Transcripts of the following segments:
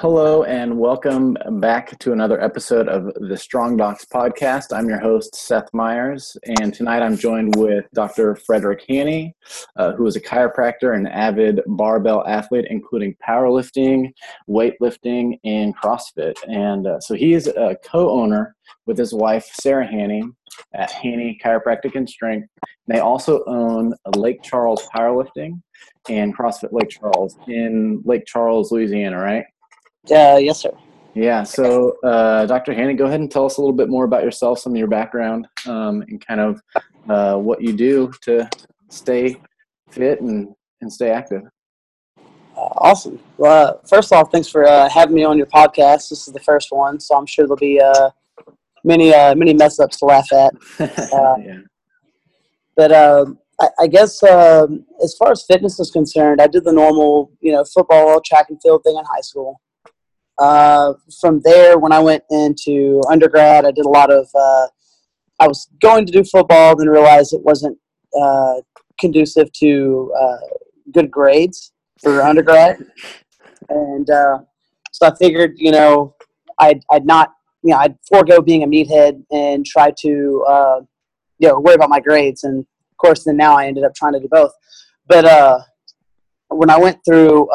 Hello and welcome back to another episode of the Strong Docs podcast. I'm your host, Seth Myers, and tonight I'm joined with Dr. Frederick Haney, who is a chiropractor and avid barbell athlete, including powerlifting, weightlifting, and CrossFit. And so he is a co-owner with his wife, Sarah Haney, at Haney Chiropractic and Strength. They also own Lake Charles Powerlifting and CrossFit Lake Charles in Lake Charles, Louisiana, right? Yes, sir. Yeah. So, Dr. Haney, go ahead and tell us a little bit more about yourself, some of your background, and kind of what you do to stay fit and stay active. Awesome. Well, first off, thanks for having me on your podcast. This is the first one, so I'm sure there'll be many mess-ups to laugh at. Yeah. But I guess as far as fitness is concerned, I did the normal, football, track and field thing in high school. From there, when I went into undergrad, I did a lot of, I was going to do football, then realized it wasn't conducive to good grades for undergrad. And so I figured, I'd forego being a meathead and try to, worry about my grades. And of course, then now I ended up trying to do both. But when I went through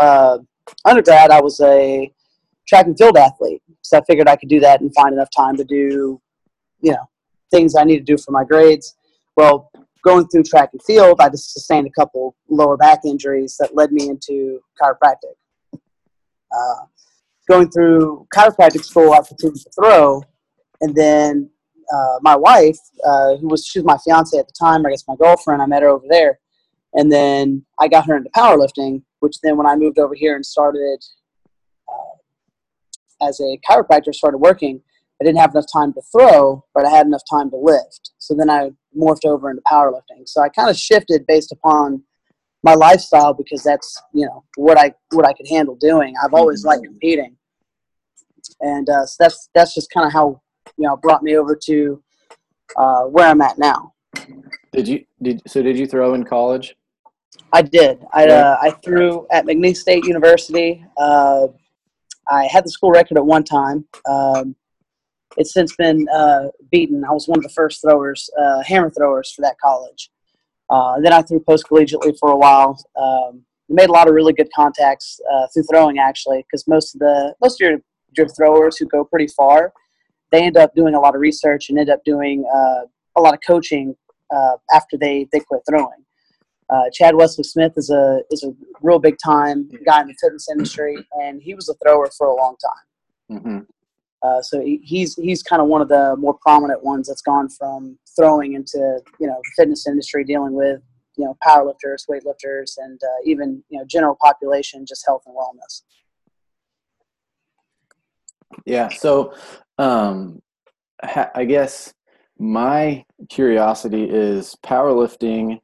undergrad, I was a track and field athlete. So I figured I could do that and find enough time to do, things I need to do for my grades. Well, going through track and field, I just sustained a couple lower back injuries that led me into chiropractic. Going through chiropractic school, I continued to throw. And then my wife, she was my fiance at the time, or I guess my girlfriend, I met her over there. And then I got her into powerlifting, which then when I moved over here and started as a chiropractor, started working, I didn't have enough time to throw, but I had enough time to lift. So then I morphed over into powerlifting. So I kind of shifted based upon my lifestyle because that's, what I could handle doing. I've always liked competing. And so that's just kind of how, brought me over to where I'm at now. Did you throw in college? I did. I threw at McNeese State University. I had the school record at one time. It's since been beaten. I was one of the first throwers, hammer throwers for that college. Then I threw post-collegiately for a while. Made a lot of really good contacts through throwing, actually, because most of your throwers who go pretty far, they end up doing a lot of research and end up doing a lot of coaching after they quit throwing. Chad Wesley Smith is a real big time guy in the fitness industry, and he was a thrower for a long time. Mm-hmm. So he's kind of one of the more prominent ones that's gone from throwing into the fitness industry, dealing with powerlifters, weightlifters, and even general population, just health and wellness. Yeah. So I guess my curiosity is powerlifting.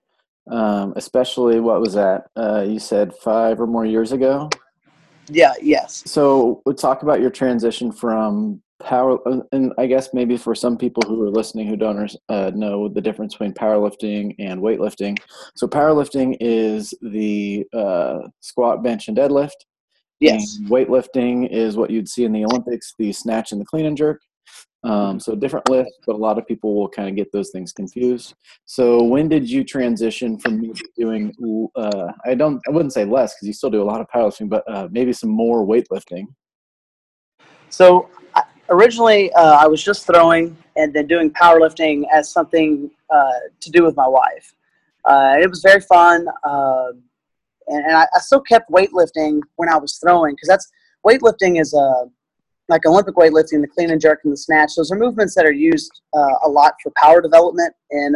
Especially what was that? You said 5 or more years ago? Yeah, yes. So we'll talk about your transition from power, and I guess maybe for some people who are listening who don't know the difference between powerlifting and weightlifting. So powerlifting is the squat, bench, and deadlift. Yes. And weightlifting is what you'd see in the Olympics, the snatch and the clean and jerk. So different lifts, but a lot of people will kind of get those things confused. So when did you transition from doing, I wouldn't say less because you still do a lot of powerlifting, but maybe some more weightlifting? So originally I was just throwing and then doing powerlifting as something to do with my wife. It was very fun. And I still kept weightlifting when I was throwing because weightlifting is like Olympic weightlifting, the clean and jerk, and the snatch. Those are movements that are used a lot for power development in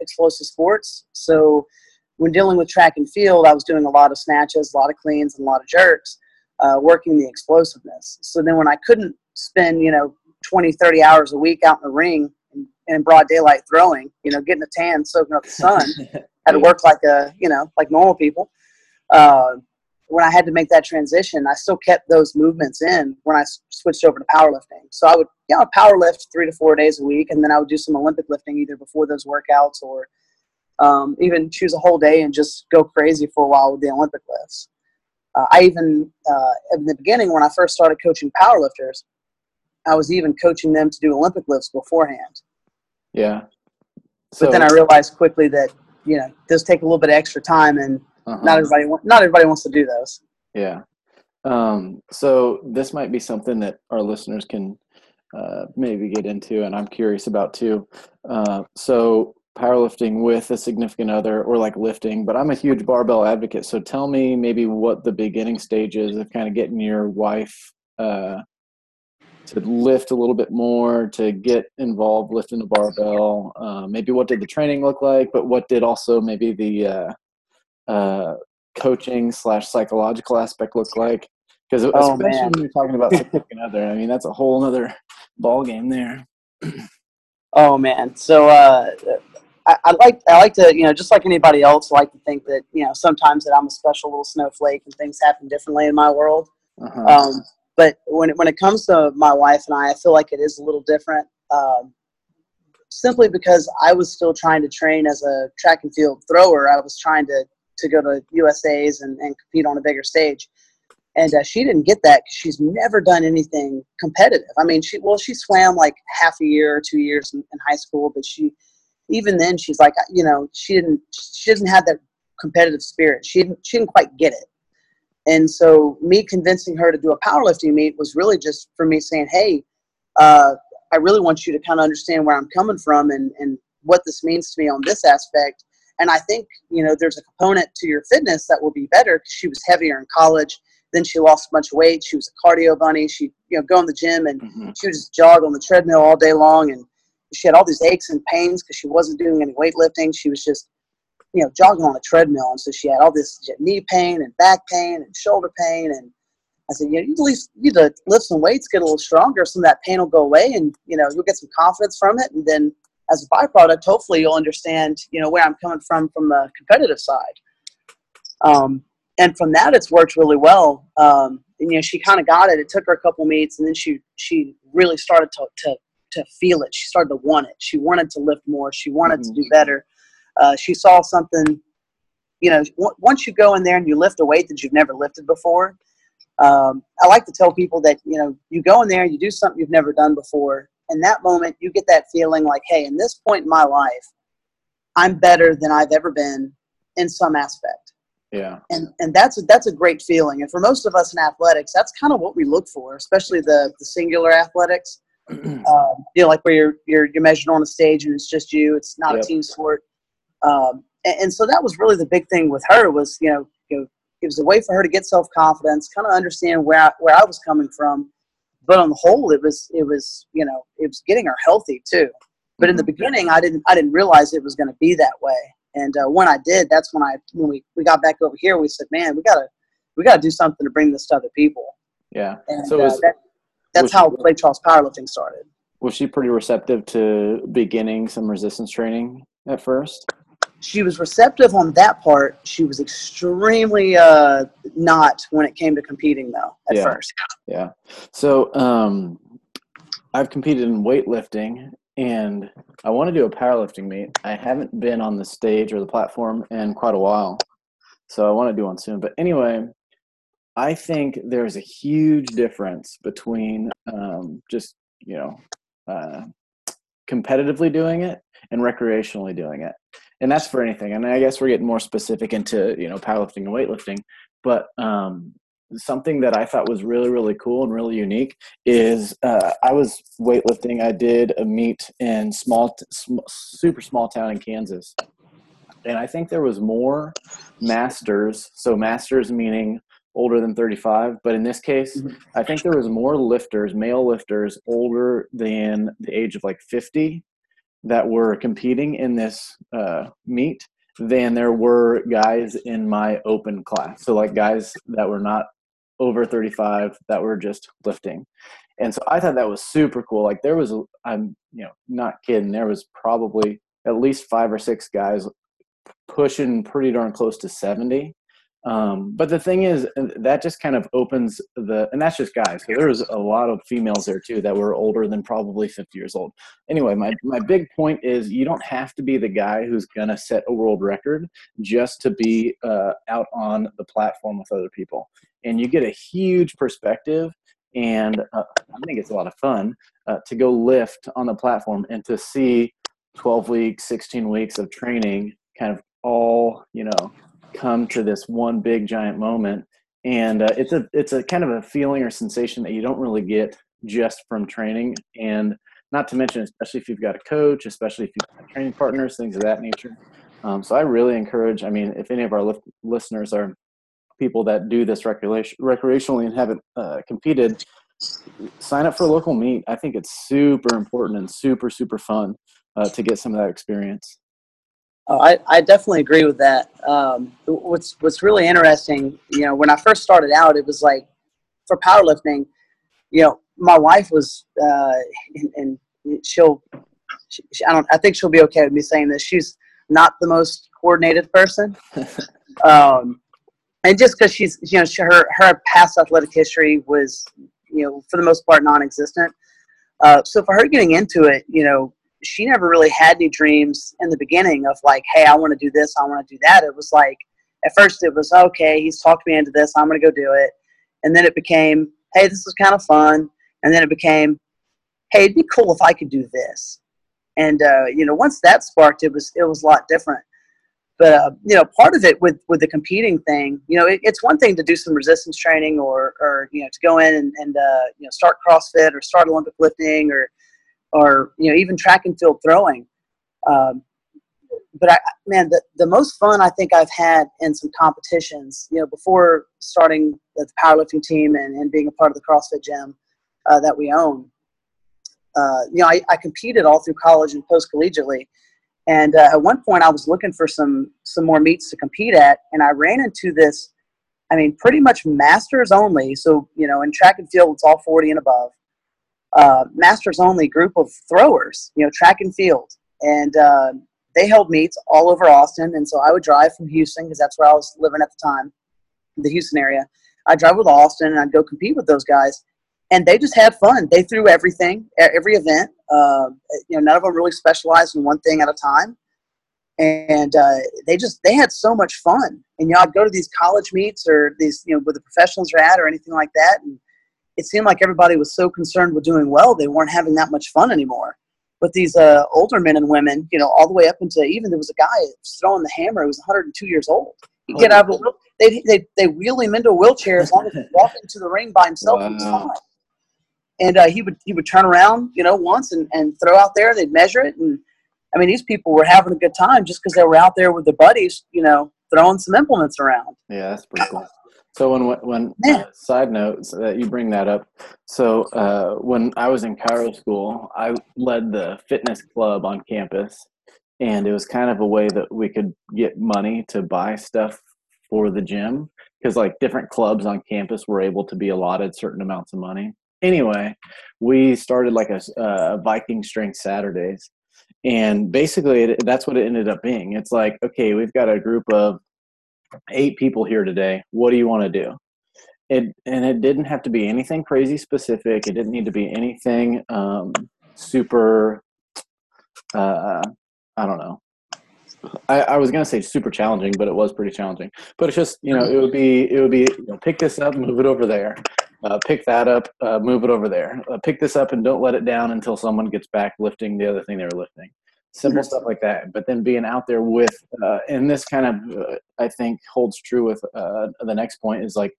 explosive sports. So when dealing with track and field, I was doing a lot of snatches, a lot of cleans, and a lot of jerks, working the explosiveness. So then when I couldn't spend, 20, 30 hours a week out in the ring in broad daylight throwing, getting a tan, soaking up the sun, had to work like normal people. When I had to make that transition, I still kept those movements in when I switched over to powerlifting. So I would, power lift 3 to 4 days a week, and then I would do some Olympic lifting either before those workouts or even choose a whole day and just go crazy for a while with the Olympic lifts. I even, in the beginning, when I first started coaching powerlifters, I was even coaching them to do Olympic lifts beforehand. Yeah. So, but then I realized quickly that, you know, those take a little bit of extra time, and not everybody wants to do those. Yeah. So this might be something that our listeners can maybe get into, and I'm curious about too. So powerlifting with a significant other, or like lifting, but I'm a huge barbell advocate. So tell me maybe what the beginning stages of kind of getting your wife to lift a little bit more, to get involved lifting the barbell. Maybe what did the training look like, but what did also maybe the coaching / psychological aspect look like? Because especially when you're talking about significant other, I mean, that's a whole other ball game there. Oh man. So I like to, you know, just like anybody else, like to think that, you know, sometimes that I'm a special little snowflake and things happen differently in my world. Uh-huh. But when it comes to my wife and I feel like it is a little different, simply because I was still trying to train as a track and field thrower. I was trying to go to USAs and compete on a bigger stage. And she didn't get that because she's never done anything competitive. I mean, she swam like half a year or 2 years in high school, but she, even then, she's like, you know, she didn't have that competitive spirit. She didn't quite get it. And so me convincing her to do a powerlifting meet was really just for me saying, hey, I really want you to kind of understand where I'm coming from and what this means to me on this aspect. And I think, you know, there's a component to your fitness that will be better, because she was heavier in college. Then she lost much weight. She was a cardio bunny. She, you know, go in the gym and she would just jog on the treadmill all day long. And she had all these aches and pains because she wasn't doing any weightlifting. She was just, you know, jogging on a treadmill. And so she had all this knee pain and back pain and shoulder pain. And I said, you know, at least you need to lift some weights, get a little stronger. Some of that pain will go away, and, you know, you'll get some confidence from it. And then as a byproduct, hopefully you'll understand, you know, where I'm coming from the competitive side. And from that, it's worked really well. And, you know, she kind of got it. It took her a couple meets, and then she really started to feel it. She started to want it. She wanted to lift more. She wanted to do better. She saw something, you know, once you go in there and you lift a weight that you've never lifted before. I like to tell people that, you know, you go in there and you do something you've never done before. In that moment, you get that feeling like, hey, in this point in my life, I'm better than I've ever been in some aspect. Yeah. And that's a great feeling. And for most of us in athletics, that's kind of what we look for, especially the singular athletics, you know, like where you're measured on a stage and it's just you, it's not a team sport. And so that was really the big thing with her was, you know, it was a way for her to get self-confidence, kind of understand where I was coming from. But on the whole, it was, you know, it was getting her healthy too. But in the beginning, I didn't realize it was going to be that way. And when I did, that's when we got back over here, we said, man, we gotta do something to bring this to other people. Yeah. And so that's how Lake Charles Powerlifting started. Was she pretty receptive to beginning some resistance training at first? She was receptive on that part. She was extremely not when it came to competing, though, at first. Yeah. So I've competed in weightlifting, and I want to do a powerlifting meet. I haven't been on the stage or the platform in quite a while, so I want to do one soon. But anyway, I think there's a huge difference between just, you know, competitively doing it and recreationally doing it. And that's for anything. And I guess we're getting more specific into, you know, powerlifting and weightlifting. But something that I thought was really, really cool and really unique is I was weightlifting. I did a meet in super small town in Kansas. And I think there was more masters. So masters meaning older than 35. But in this case, I think there was more lifters, male lifters, older than the age of like 50 that were competing in this meet than there were guys in my open class. So like guys that were not over 35 that were just lifting. And so I thought that was super cool. Like there was, I'm, you know, not kidding. There was probably at least 5 or 6 guys pushing pretty darn close to 70 But the thing is, that just kind of opens the, and that's just guys. So there was a lot of females there too that were older than probably 50 years old. Anyway, my big point is you don't have to be the guy who's going to set a world record just to be out on the platform with other people. And you get a huge perspective, and I think it's a lot of fun to go lift on the platform and to see 12 weeks, 16 weeks of training kind of all, you know, come to this one big giant moment. And it's a kind of a feeling or sensation that you don't really get just from training. And not to mention, especially if you've got a coach, especially if you've got training partners, things of that nature. So I really encourage, I mean, if any of our listeners are people that do this recreationally and haven't competed, sign up for a local meet. I think it's super important and super, super fun to get some of that experience. Oh, I definitely agree with that. What's really interesting, you know, when I first started out, it was like for powerlifting, you know, my wife was, and I think she'll be okay with me saying this. She's not the most coordinated person. And just because she's, you know, her past athletic history was, you know, for the most part, non-existent. So for her getting into it, you know, she never really had any dreams in the beginning of like, hey, I want to do this, I want to do that. It was like, at first it was, okay, he's talked me into this, I'm going to go do it. And then it became, hey, this is kind of fun. And then it became, hey, it'd be cool if I could do this. And, you know, once that sparked, it was a lot different. But, you know, part of it with the competing thing, you know, it's one thing to do some resistance training or you know, to go in and you know, start CrossFit or start Olympic lifting or you know, even track and field throwing. But man, the most fun I think I've had in some competitions, you know, before starting the powerlifting team and being a part of the CrossFit gym that we own, you know, I competed all through college and post-collegiately. And at one point I was looking for some more meets to compete at, and I ran into this, I mean, pretty much masters only. So, you know, in track and field, it's all 40 and above. Masters only group of throwers, you know, track and field. And they held meets all over Austin. And so I would drive from Houston, because that's where I was living at the time, the Houston area. I'd drive with Austin and I'd go compete with those guys. And they just had fun. They threw everything, every event. You know, none of them really specialized in one thing at a time. And they had so much fun. And, you know, I'd go to these college meets or these, you know, where the professionals are at or anything like that. And it seemed like everybody was so concerned with doing well, they weren't having that much fun anymore. But these older men and women, you know, all the way up into, even there was a guy that was throwing the hammer, who was 102 years old. He'd get out of they wheel him into a wheelchair as long as he walked into the ring by himself. Wow. He was fine. And he would turn around, you know, once and throw out there. They'd measure it. And, I mean, these people were having a good time just because they were out there with their buddies, you know, throwing some implements around. Yeah, that's pretty cool. So when side note, so that you bring that up. So when I was in chiro school, I led the fitness club on campus. And it was kind of a way that we could get money to buy stuff for the gym. Because, like, different clubs on campus were able to be allotted certain amounts of money. Anyway, we started like a Viking Strength Saturdays, and basically that's what it ended up being. It's like, okay, we've got a group of 8 people here today. What do you want to do? And it didn't have to be anything crazy specific. It didn't need to be anything super, I don't know. I was going to say super challenging, but it was pretty challenging. But it's just, you know, it would be you know, pick this up, move it over there. Pick that up, move it over there. Pick this up and don't let it down until someone gets back lifting the other thing they were lifting. Simple stuff like that. But then being out there with, and this kind of, I think, holds true with the next point is like,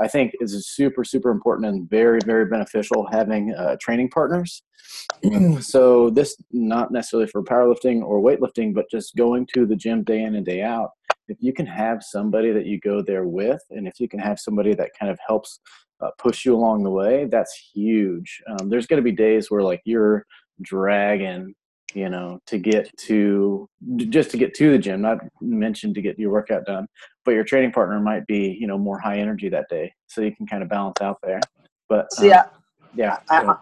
I think is super, super important and very, very beneficial having training partners. So this, not necessarily for powerlifting or weightlifting, but just going to the gym day in and day out. If you can have somebody that you go there with, and if you can have somebody that kind of helps push you along the way, that's huge. There's going to be days where like you're dragging, you know, to get to the gym, not mentioned to get your workout done, but your training partner might be, you know, more high energy that day. So you can kind of balance out there. But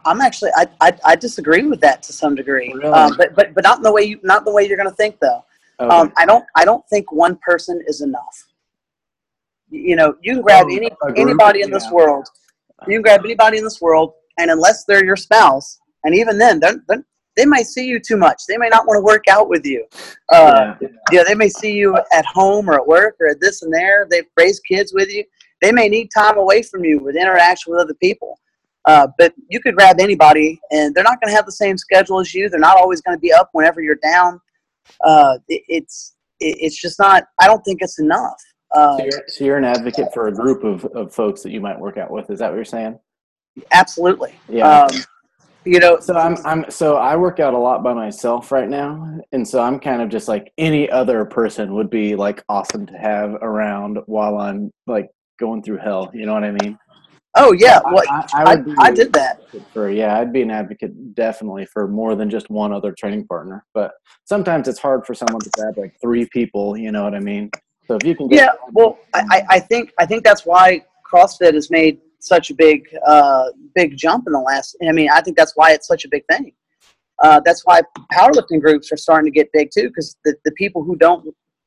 I'm actually, I disagree with that to some degree, really? but not in the way you're going to think though. Okay. I don't think one person is enough. You know, you can grab anybody in this world. You can grab anybody in this world, and unless they're your spouse, and even then, they might see you too much. They may not want to work out with you. They may see you at home or at work or at this and there. They've raised kids with you. They may need time away from you with interaction with other people. But you could grab anybody, and they're not going to have the same schedule as you. They're not always going to be up whenever you're down. It's just not – I don't think it's enough. So you're an advocate for a group of folks that you might work out with. Is that what you're saying? Absolutely. Yeah. So I work out a lot by myself right now, and so I'm kind of just like any other person would be like awesome to have around while I'm like going through hell. You know what I mean? Oh yeah, I did that. I'd be an advocate definitely for more than just one other training partner. But sometimes it's hard for someone to grab like three people. You know what I mean? So if you can. I think that's why CrossFit has made such a big jump in the last. I mean, I think that's why it's such a big thing. That's why powerlifting groups are starting to get big too, because the people who don't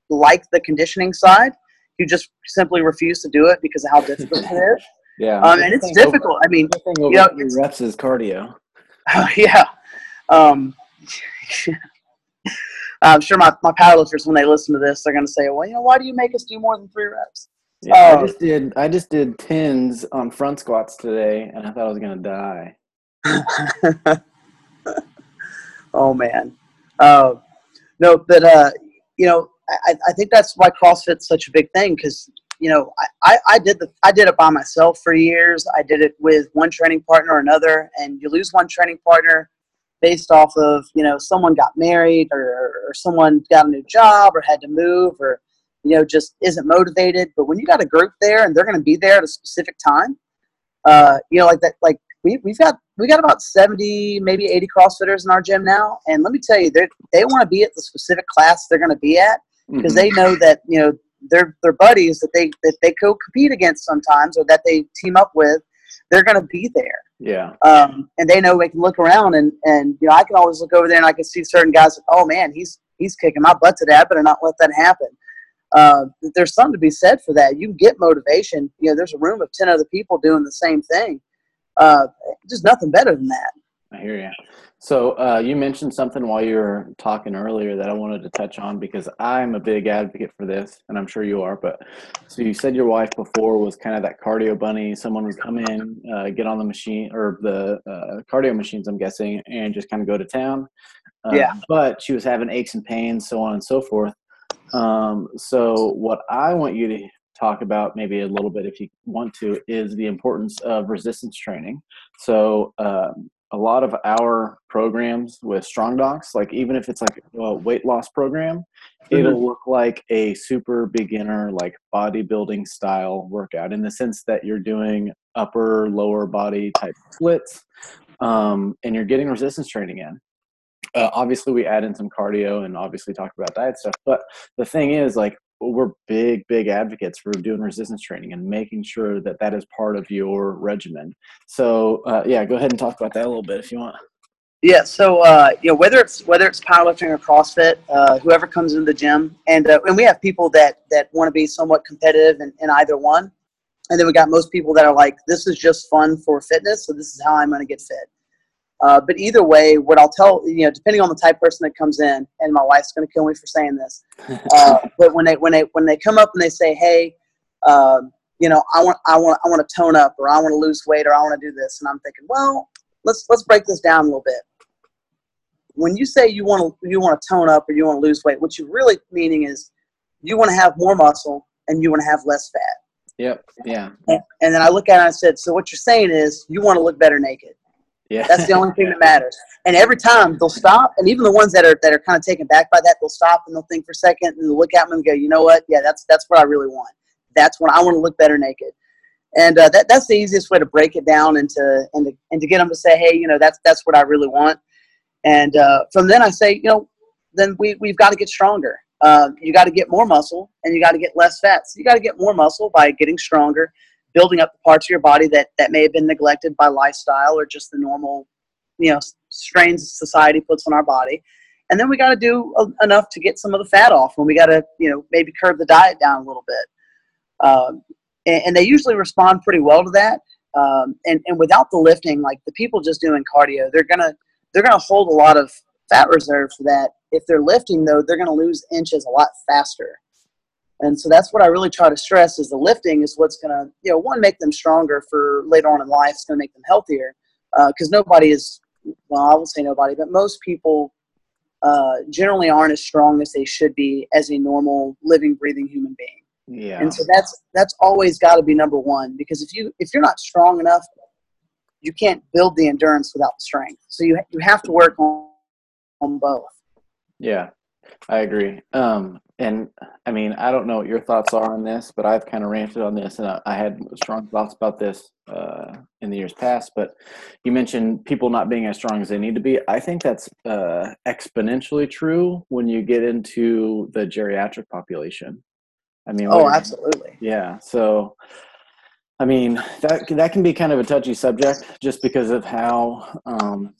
like the conditioning side, who just simply refuse to do it because of how difficult it is. Yeah, and it's difficult. I mean, you know, reps is cardio. I'm sure my powerlifters, when they listen to this, they're going to say, "Well, you know, why do you make us do more than three reps?" Yeah, I just did tens on front squats today, and I thought I was going to die. Oh man, no, but I think that's why CrossFit's such a big thing, because you know I did it by myself for years. I did it with one training partner or another, and you lose one training partner based off of, you know, someone got married or someone got a new job or had to move or, you know, just isn't motivated. But when you got a group there and they're going to be there at a specific time, you know, like that, like we got about 70, maybe 80 CrossFitters in our gym now. And let me tell you, they want to be at the specific class they're going to be at, because they know that, you know, their buddies that they co-compete against sometimes or that they team up with, they're going to be there. Yeah. And they know they can look around and, you know, I can always look over there and I can see certain guys that, oh man, he's kicking my butt today. I better not let that happen. There's something to be said for that. You can get motivation. You know, there's a room of 10 other people doing the same thing. Just nothing better than that. I hear you. So you mentioned something while you were talking earlier that I wanted to touch on, because I'm a big advocate for this, and I'm sure you are. But so you said your wife before was kind of that cardio bunny. Someone would come in, get on the machine or the cardio machines, I'm guessing, and just kind of go to town. But she was having aches and pains, so on and so forth. So what I want you to talk about maybe a little bit, if you want to, is the importance of resistance training. So a lot of our programs with Strong Docs, like even if it's like a weight loss program, it'll look like a super beginner, like bodybuilding style workout, in the sense that you're doing upper, lower body type splits, and you're getting resistance training in. Obviously we add in some cardio and obviously talk about diet stuff, but the thing is, like, we're big advocates for doing resistance training and making sure that that is part of your regimen. So go ahead and talk about that a little bit if you want. Yeah. So you know, whether it's powerlifting or CrossFit, whoever comes into the gym, and we have people that want to be somewhat competitive in either one, and then we got most people that are like, this is just fun for fitness, so this is how I'm going to get fit. But either way, what I'll tell, you know, depending on the type of person that comes in, and my wife's going to kill me for saying this, but when they come up and they say, hey, you know, I want to tone up, or I want to lose weight, or I want to do this, and I'm thinking, well, let's break this down a little bit. When you say you want to tone up or you want to lose weight, what you're really meaning is you want to have more muscle and you want to have less fat. Yep. Yeah. And then I look at it and I said, so what you're saying is you want to look better naked. Yeah. That's the only thing that matters. And every time they'll stop, and even the ones that are kind of taken back by that, they'll stop and they'll think for a second and they'll look at me and go, you know what? Yeah, that's what I really want. That's when I want to look better naked. And that's the easiest way to break it down and to get them to say, hey, you know, that's what I really want. And from then I say, you know, then we've got to get stronger. You got to get more muscle and you got to get less fat. So you got to get more muscle by getting stronger, building up the parts of your body that may have been neglected by lifestyle or just the normal, you know, strains society puts on our body. And then we got to do enough to get some of the fat off, and we got to, you know, maybe curb the diet down a little bit. and they usually respond pretty well to that. And without the lifting, like the people just doing cardio, they're gonna hold a lot of fat reserve for that. If they're lifting though, they're gonna lose inches a lot faster. And so that's what I really try to stress is the lifting is what's going to, you know, one, make them stronger for later on in life. It's going to make them healthier because nobody is, well, I won't say nobody, but most people generally aren't as strong as they should be as a normal living, breathing human being. Yeah. And so that's always got to be number one, because if you're not strong enough, you can't build the endurance without the strength. So you have to work on both. Yeah, I agree. And I mean, I don't know what your thoughts are on this, but I've kind of ranted on this, and I had strong thoughts about this in the years past. But you mentioned people not being as strong as they need to be. I think that's exponentially true when you get into the geriatric population. I mean, oh, absolutely. Yeah. So, I mean, that can be kind of a touchy subject just because of how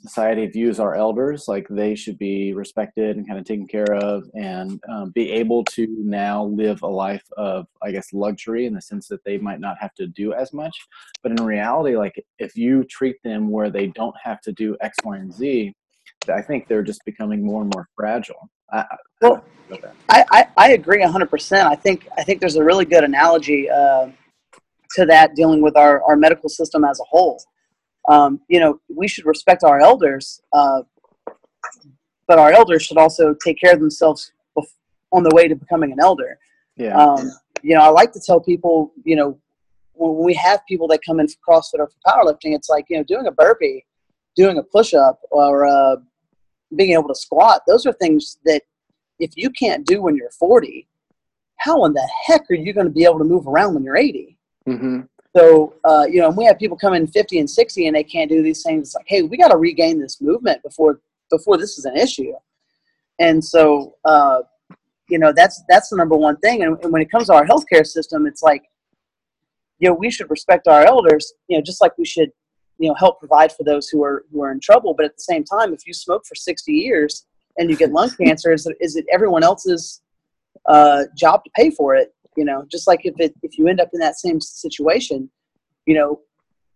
society views our elders. Like, they should be respected and kind of taken care of and be able to now live a life of, I guess, luxury in the sense that they might not have to do as much. But in reality, like, if you treat them where they don't have to do X, Y, and Z, I think they're just becoming more and more fragile. I agree 100%. I think there's a really good analogy to that dealing with our medical system as a whole. You know, we should respect our elders, but our elders should also take care of themselves on the way to becoming an elder. Yeah. You know, I like to tell people, you know, when we have people that come in for CrossFit or for powerlifting, it's like, you know, doing a burpee, doing a push-up, or being able to squat. Those are things that if you can't do when you're 40, how in the heck are you going to be able to move around when you're 80? Mm-hmm. So, you know, and we have people come in 50 and 60 and they can't do these things. It's like, hey, we got to regain this movement before this is an issue. And so, you know, that's the number one thing. And when it comes to our healthcare system, it's like, you know, we should respect our elders, you know, just like we should, you know, help provide for those who are in trouble. But at the same time, if you smoke for 60 years and you get lung cancer, is it everyone else's job to pay for it? You know, just like if you end up in that same situation, you know,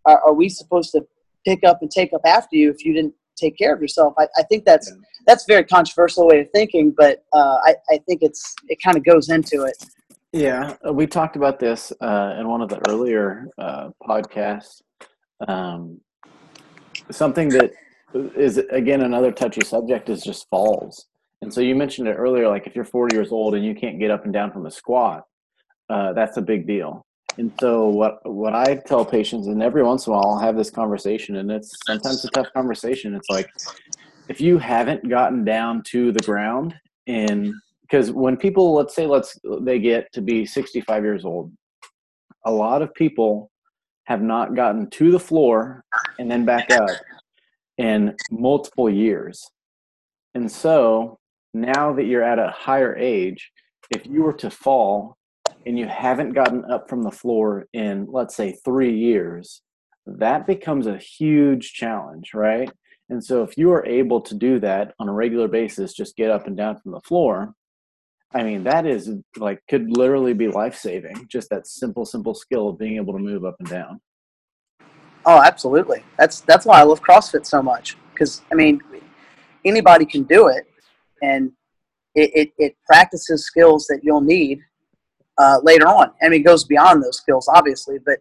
are we supposed to pick up and take up after you if you didn't take care of yourself? I think that's a very controversial way of thinking, but I think it kind of goes into it. Yeah, we talked about this in one of the earlier podcasts. Something that is, again, another touchy subject is just falls. And so you mentioned it earlier, like if you're 40 years old and you can't get up and down from a squat, that's a big deal. And so what I tell patients, and every once in a while I'll have this conversation, and it's sometimes a tough conversation. It's like, if you haven't gotten down to the ground, and because when people, let's say they get to be 65 years old, a lot of people have not gotten to the floor and then back up in multiple years. And so now that you're at a higher age, if you were to fall and you haven't gotten up from the floor in, let's say, 3 years, that becomes a huge challenge, right? And so if you are able to do that on a regular basis, just get up and down from the floor, I mean, that is like, could literally be life-saving, just that simple skill of being able to move up and down. Oh, absolutely. That's why I love CrossFit so much, because, I mean, anybody can do it, and it practices skills that you'll need later on. I mean, it goes beyond those skills, obviously, but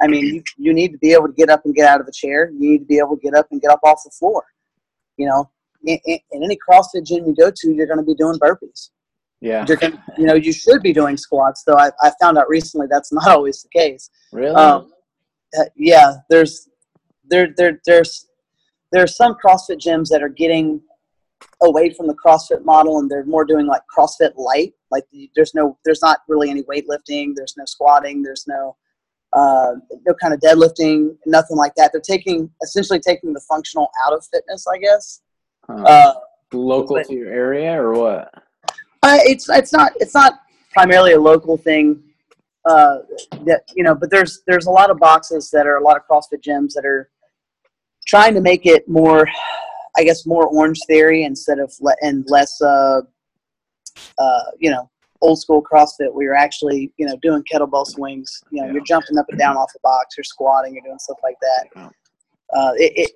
I mean, you need to be able to get up and get out of a chair. You need to be able to get up and get up off the floor. You know, in any CrossFit gym you go to, you're going to be doing burpees. Yeah. You know, you should be doing squats, though. I found out recently that's not always the case. Really? Yeah. There's some CrossFit gyms that are getting away from the CrossFit model, and they're more doing like CrossFit light. Like there's not really any weightlifting. There's no squatting. There's no kind of deadlifting, nothing like that. They're essentially taking the functional out of fitness, I guess. Local to your area or what? It's not primarily a local thing. That, you know, but there's a lot of boxes that are a lot of CrossFit gyms that are trying to make it more, I guess, more Orange Theory instead of and less, you know, old school CrossFit where you're actually, you know, doing kettlebell swings, you know, you're jumping up and down off the box, you're squatting, you're doing stuff like that.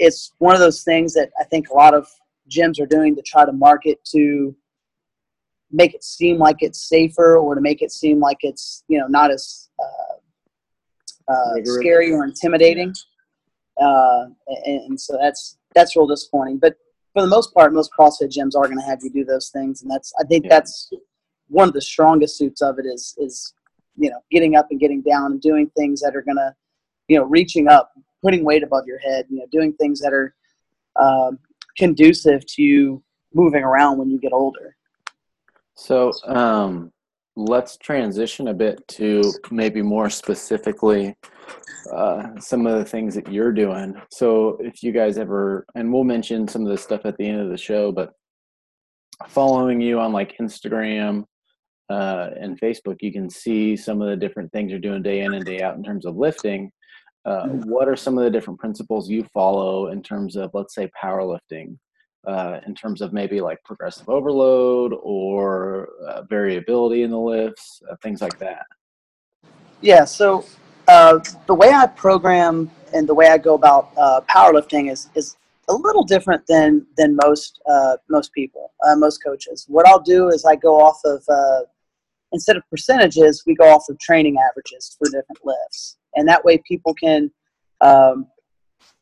It's one of those things that I think a lot of gyms are doing to try to market to make it seem like it's safer or to make it seem like it's, you know, not as scary or intimidating. And so that's real disappointing. But for the most part, most CrossFit gyms are going to have you do those things. And that's, I think that's one of the strongest suits of it is, you know, getting up and getting down and doing things that are going to, you know, reaching up, putting weight above your head, you know, doing things that are conducive to you moving around when you get older. So let's transition a bit to maybe more specifically some of the things that you're doing. So if you guys ever, and we'll mention some of this stuff at the end of the show, but following you on like Instagram and Facebook, you can see some of the different things you're doing day in and day out in terms of lifting. What are some of the different principles you follow in terms of, let's say, powerlifting? In terms of maybe like progressive overload or variability in the lifts, things like that? Yeah, so the way I program and the way I go about powerlifting is a little different than most people, most coaches. What I'll do is I go off of, instead of percentages, we go off of training averages for different lifts. And that way people can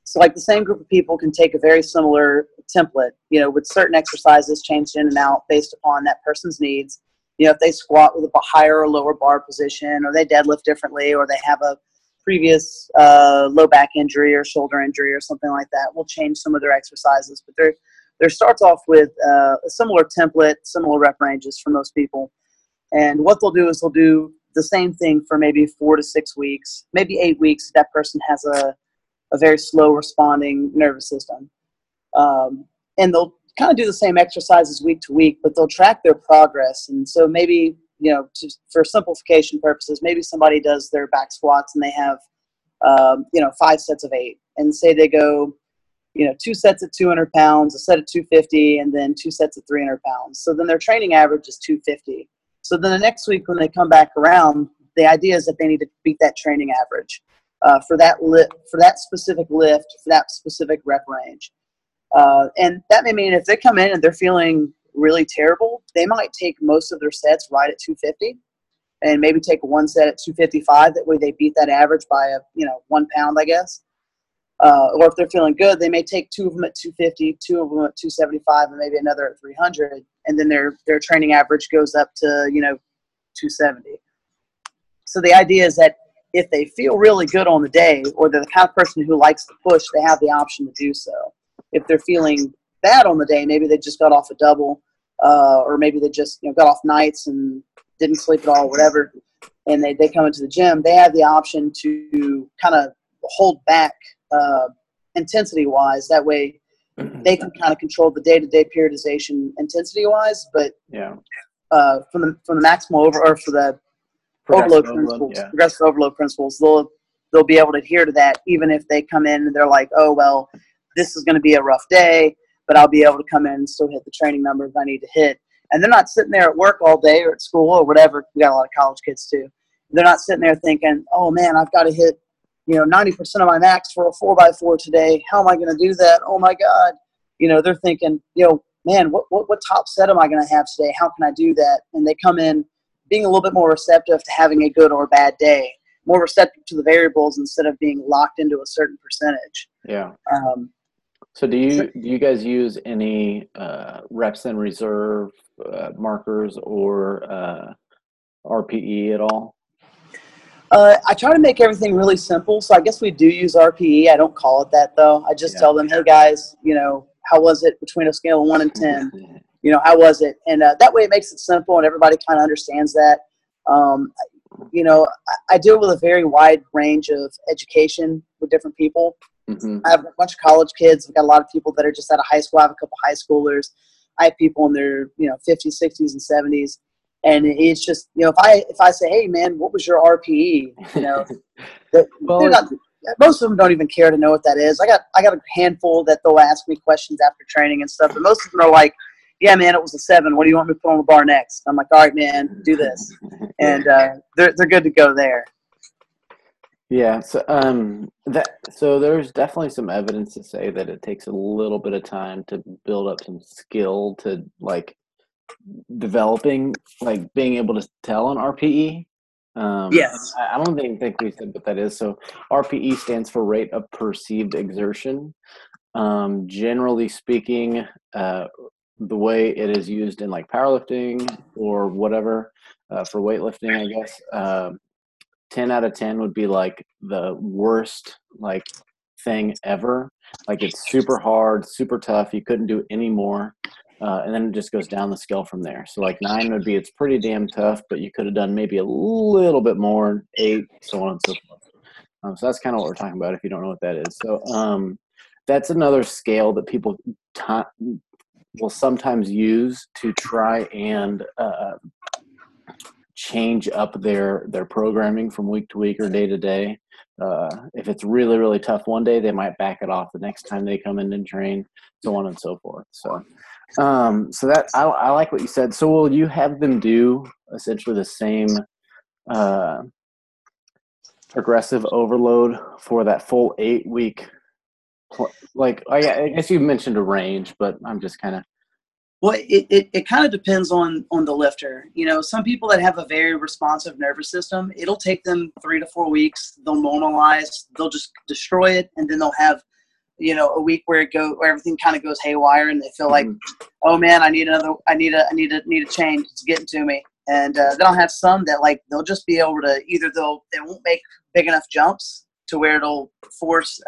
so like the same group of people can take a very similar template, you know, with certain exercises changed in and out based upon that person's needs. You know, if they squat with a higher or lower bar position, or they deadlift differently, or they have a previous low back injury or shoulder injury or something like that, we'll change some of their exercises. But there starts off with a similar template, similar rep ranges for most people. And what they'll do is they'll do the same thing for maybe 4 to 6 weeks, maybe 8 weeks. That person has a very slow responding nervous system. And they'll kind of do the same exercises week to week, but they'll track their progress. And so maybe, you know, for simplification purposes, maybe somebody does their back squats and they have, you know, 5 sets of 8, and say they go, you know, 2 sets of 200 pounds, a set of 250, and then 2 sets of 300 pounds. So then their training average is 250. So then the next week when they come back around, the idea is that they need to beat that training average for that specific lift, for that specific rep range. And that may mean if they come in and they're feeling really terrible, they might take most of their sets right at 250 and maybe take one set at 255. That way they beat that average by, 1 pound, I guess. Or if they're feeling good, they may take 2 of them at 250, 2 of them at 275, and maybe another at 300. And then their training average goes up to, 270. So the idea is that if they feel really good on the day, or they're the kind of person who likes to push, they have the option to do so. If they're feeling bad on the day, maybe they just got off a double, or maybe they just got off nights and didn't sleep at all, whatever, and they come into the gym, they have the option to kind of hold back intensity-wise. That way they can kind of control the day-to-day periodization intensity-wise, but from the maximal over or for the overload principles, progressive overload principles, they'll be able to adhere to that, even if they come in and they're like, oh, well, this is going to be a rough day, but I'll be able to come in and still hit the training numbers I need to hit. And they're not sitting there at work all day or at school or whatever. We got a lot of college kids too. They're not sitting there thinking, oh man, I've got to hit, 90% of my max for a 4x4 today. How am I going to do that? Oh my God. They're thinking, man, what top set am I going to have today? How can I do that? And they come in being a little bit more receptive to having a good or bad day, more receptive to the variables instead of being locked into a certain percentage. Yeah. So do you guys use any reps in reserve markers or RPE at all? I try to make everything really simple, so I guess we do use RPE. I don't call it that though. I just tell them, hey guys, how was it between a scale of 1 and 10? How was it? And that way it makes it simple and everybody kind of understands that. I deal with a very wide range of education with different people. Mm-hmm. I have a bunch of college kids. I've got a lot of people that are just out of high school. I have a couple high schoolers. I have people in their 50s, 60s, and 70s. And it's just if I say, hey man, what was your RPE? Most of them don't even care to know what that is. I got a handful that they'll ask me questions after training and stuff, but most of them are like, yeah, man, it was a 7. What do you want me to put on the bar next? I'm like, all right, man, do this. And they're good to go there. Yeah. So there's definitely some evidence to say that it takes a little bit of time to build up some skill to like developing, like being able to tell an RPE. Yes. I don't even think we said what that is. So RPE stands for rate of perceived exertion. Generally speaking, the way it is used in like powerlifting or whatever, for weightlifting, I guess, 10 out of 10 would be like the worst like thing ever. Like it's super hard, super tough. You couldn't do any more. And then it just goes down the scale from there. So like 9 would be, it's pretty damn tough, but you could have done maybe a little bit more, 8, so on and so forth. So that's kind of what we're talking about if you don't know what that is. So that's another scale that people will sometimes use to try and change up their programming from week to week or day to day. If it's really, really tough one day, they might back it off the next time they come in and train, so on and so forth. So that I like what you said. So will you have them do essentially the same progressive overload for that full 8-week? Like I guess you mentioned a range, but I'm just kind of. Well, it kind of depends on the lifter. You know, some people that have a very responsive nervous system, it'll take them 3 to 4 weeks. They'll normalize. They'll just destroy it, and then they'll have, you know, a week where everything kind of goes haywire, and they feel like, oh man, I need a change. It's getting to me. And then I'll have some that like they'll just be able to either they won't make big enough jumps to where it'll force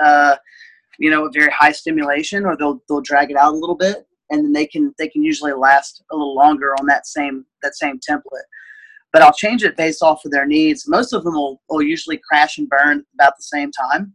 you know, very high stimulation, or they'll drag it out a little bit. And then they can usually last a little longer on that same template. But I'll change it based off of their needs. Most of them will usually crash and burn about the same time.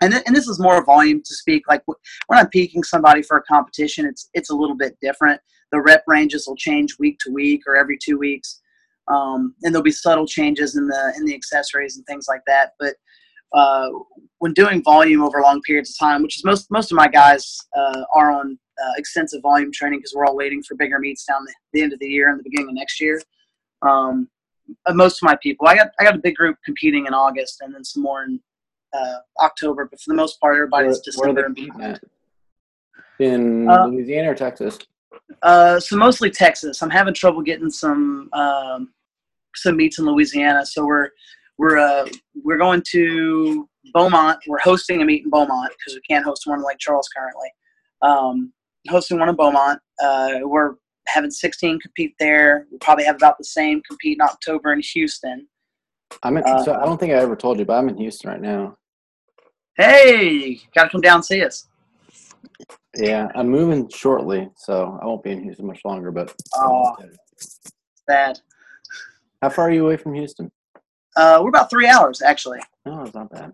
And this is more volume to speak. Like when I'm peaking somebody for a competition, it's a little bit different. The rep ranges will change week to week or every 2 weeks, and there'll be subtle changes in the accessories and things like that. But when doing volume over long periods of time, which is most of my guys are on. Extensive volume training because we're all waiting for bigger meets down the end of the year and the beginning of next year. Most of my people, I got a big group competing in August and then some more in October. But for the most part, everybody's December. In Louisiana or Texas? So mostly Texas. I'm having trouble getting some meets in Louisiana. So we're going to Beaumont. We're hosting a meet in Beaumont because we can't host one in Lake Charles currently. Hosting one in Beaumont. We're having 16 compete there. We'll probably have about the same compete in October in Houston. So I don't think I ever told you, but I'm in Houston right now. Hey, gotta come down and see us. Yeah, I'm moving shortly, so I won't be in Houston much longer. But sad. How far are you away from Houston? We're about 3 hours, actually. No, it's not bad.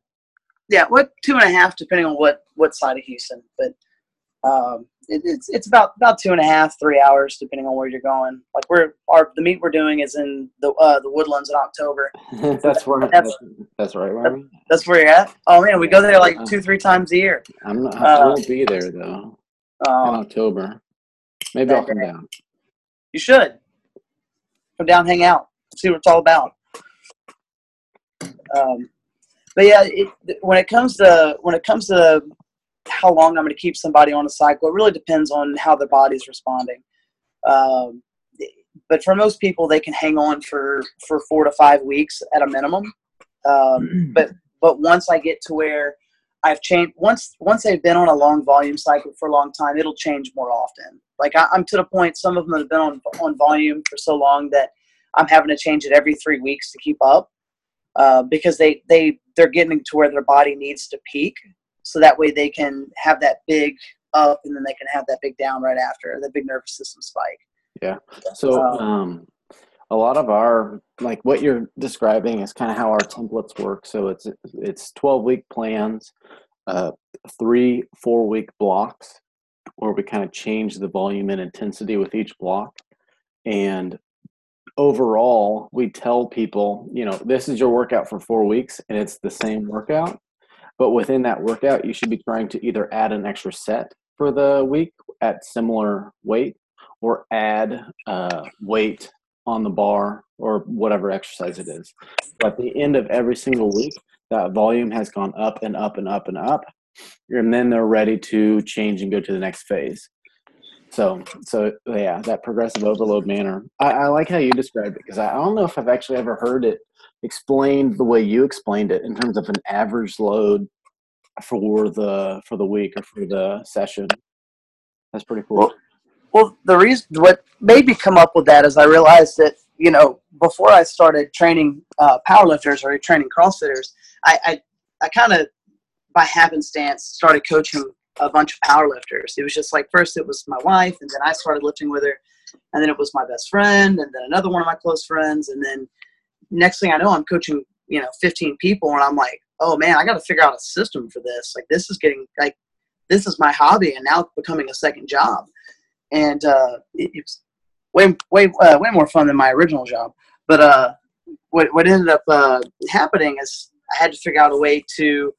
Yeah, 2.5, depending on what side of Houston, but. It's about 2.5, 3 hours depending on where you're going. Like the meet we're doing is in the Woodlands in October. That's right. That's where you're at. Oh man, we go there like 2-3 times a year. I won't be there though in October. Maybe I'll come down. You should come down, hang out, see what it's all about. But yeah, when it comes to how long I'm going to keep somebody on a cycle, it really depends on how their body's responding. But for most people, they can hang on for 4 to 5 weeks at a minimum. But once I get to where I've changed, once they've been on a long volume cycle for a long time, it'll change more often. Like I'm to the point, some of them have been on volume for so long that I'm having to change it every 3 weeks to keep up because they're getting to where their body needs to peak. So that way they can have that big up and then they can have that big down right after, that big nervous system spike. Yeah. So a lot of our, like what you're describing is kind of how our templates work. So it's 12-week plans, 3-4-week blocks, where we kind of change the volume and intensity with each block. And overall, we tell people, you know, this is your workout for 4 weeks and it's the same workout. But within that workout, you should be trying to either add an extra set for the week at similar weight or add weight on the bar or whatever exercise it is. So at the end of every single week, that volume has gone up and up and up and up, and then they're ready to change and go to the next phase. So yeah, that progressive overload manner. I like how you described it, because I don't know if I've actually ever heard it explained the way you explained it in terms of an average load for the week or for the session. That's pretty cool. Well, the reason what made me come up with that is I realized that, you know, before I started training powerlifters or training CrossFitters, I kind of by happenstance started coaching a bunch of powerlifters. It was just like, first it was my wife, and then I started lifting with her, and then it was my best friend, and then another one of my close friends, and then next thing I know, I'm coaching, you know, 15 people, and I'm like, oh man, I got to figure out a system for this. Like, this is getting like, this is my hobby, and now it's becoming a second job. And it's way more fun than my original job. But what ended up happening is I had to figure out a way to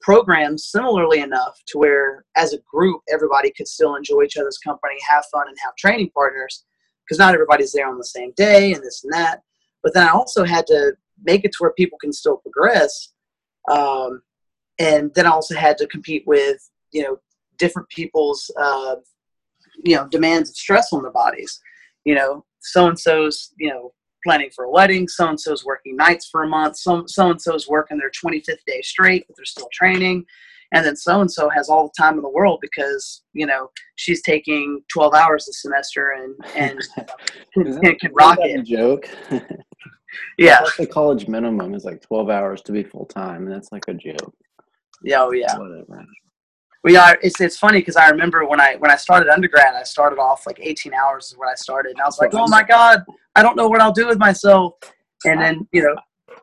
program similarly enough to where, as a group, everybody could still enjoy each other's company, have fun, and have training partners, because not everybody's there on the same day and this and that. But then I also had to make it to where people can still progress. And then I also had to compete with, you know, different people's demands of stress on their bodies. You know, so-and-so's, you know, planning for a wedding, so-and-so's working nights for a month, so-and-so's working their 25th day straight, but they're still training. And then so-and-so has all the time in the world because, you know, she's taking 12 hours this semester and can rock it. Joke. Yeah. That's the college minimum is like 12 hours to be full-time, and that's like a joke. Yeah, oh yeah. Whatever. We are. It's funny because I remember when I started undergrad, I started off like 18 hours is what I started, and I was like, oh my God, I don't know what I'll do with myself. And then, you know,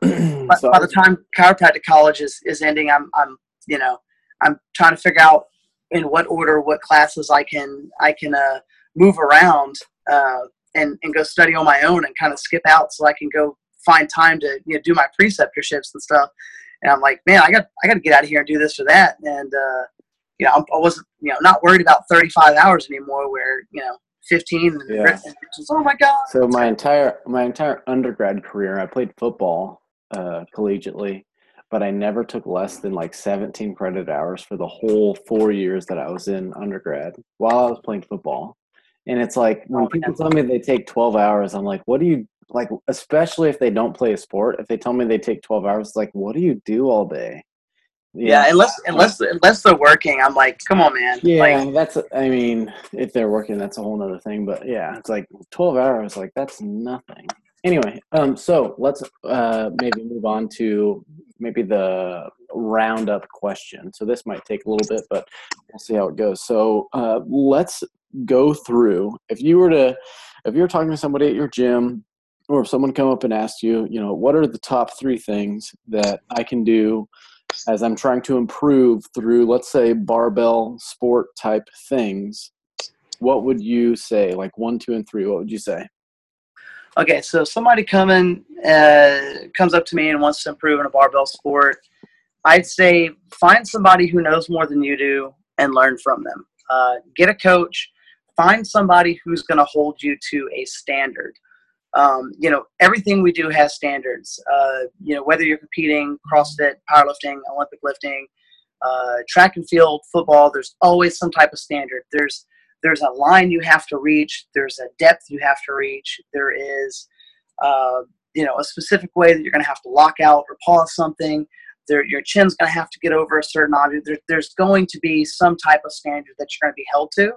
by the time chiropractic college is ending, I'm trying to figure out in what order, what classes I can move around and go study on my own and kind of skip out so I can go find time to, you know, do my preceptorships and stuff. And I'm like, man, I got to get out of here and do this or that. And you know, I wasn't, you know, not worried about 35 hours anymore where, you know, 15. Yeah. And just, oh my God. So my entire undergrad career, I played football collegiately, but I never took less than like 17 credit hours for the whole 4 years that I was in undergrad while I was playing football. And it's like, when people tell me they take 12 hours, I'm like, what do you, like, especially if they don't play a sport, if they tell me they take 12 hours, it's like, what do you do all day? Yeah, unless they're working, I'm like, come on, man. Yeah, like, if they're working, that's a whole nother thing. But yeah, it's like 12 hours, like that's nothing. Anyway, so let's maybe move on to maybe the roundup question. So this might take a little bit, but we'll see how it goes. So let's go through. If you were talking to somebody at your gym, or if someone come up and asked you, you know, what are the top 3 things that I can do as I'm trying to improve through, let's say, barbell sport type things, what would you say? Like 1, 2, and 3, what would you say? Okay, so somebody comes up to me and wants to improve in a barbell sport, I'd say find somebody who knows more than you do and learn from them. Get a coach. Find somebody who's going to hold you to a standard. You know, everything we do has standards, you know, whether you're competing, CrossFit, powerlifting, Olympic lifting, track and field, football, there's always some type of standard. There's a line you have to reach. There's a depth you have to reach. There is, you know, a specific way that you're going to have to lock out or pause something. Your chin's going to have to get over a certain object. There's going to be some type of standard that you're going to be held to,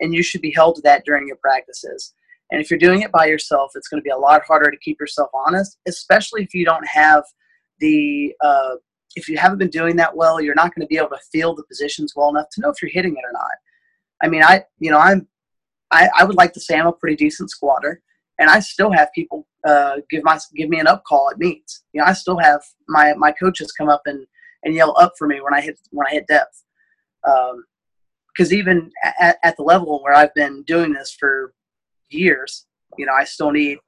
and you should be held to that during your practices. And if you're doing it by yourself, it's going to be a lot harder to keep yourself honest, especially if you don't have if you haven't been doing that well, you're not going to be able to feel the positions well enough to know if you're hitting it or not. I mean, I would like to say I'm a pretty decent squatter, and I still have people give me an up call at meets. You know, I still have my coaches come up and yell up for me when I hit depth. Because even at the level where I've been doing this for years, you know, I still need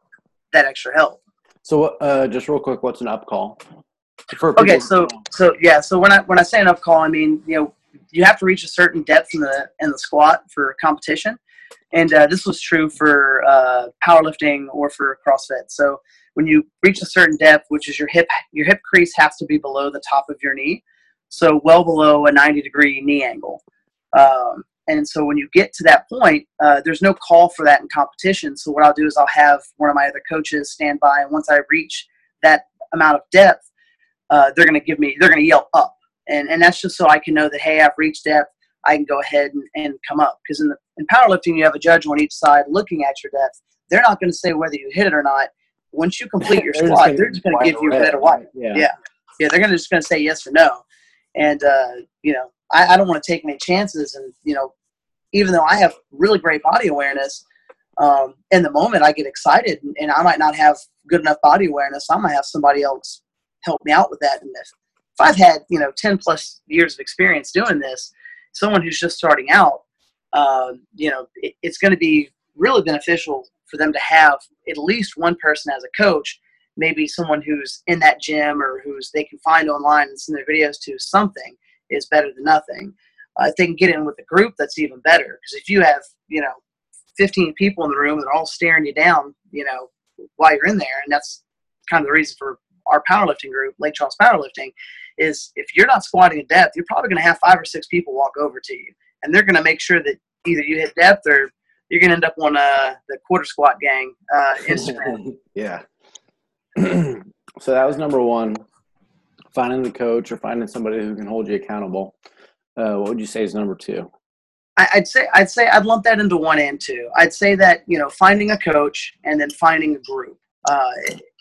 that extra help. So just real quick, what's an up call? Okay, so when I say an up call, I mean, you know, you have to reach a certain depth in the squat for competition, And this was true for powerlifting or for CrossFit. So when you reach a certain depth, which is your hip crease has to be below the top of your knee. So well below a 90-degree knee angle. And so when you get to that point, there's no call for that in competition. So what I'll do is I'll have one of my other coaches stand by, and once I reach that amount of depth, they're going to yell up. And that's just so I can know that, hey, I've reached depth. I can go ahead and come up. Because in powerlifting, you have a judge on each side looking at your depth. They're not going to say whether you hit it or not. Once you complete your squat, they're just going to give you a better white. Yeah, they're just going to say yes or no. And, I don't want to take any chances. And, even though I have really great body awareness, in the moment I get excited and I might not have good enough body awareness. I might have somebody else help me out with that. And if I've had, 10 plus years of experience doing this, someone who's just starting out, it's going to be really beneficial for them to have at least one person as a coach, maybe someone who's in that gym or who's they can find online and send their videos to. Something is better than nothing. If they can get in with a group, that's even better. Because if you have, 15 people in the room that are all staring you down, while you're in there, and that's kind of the reason for our powerlifting group, Lake Charles Powerlifting, is if you're not squatting in depth, you're probably going to have 5 or 6 people walk over to you. And they're going to make sure that either you hit depth or you're going to end up on the quarter squat gang Instagram. Yeah. So that was number one, finding the coach or finding somebody who can hold you accountable. What would you say is number two? I'd say I'd lump that into one and two. I'd say that, finding a coach and then finding a group.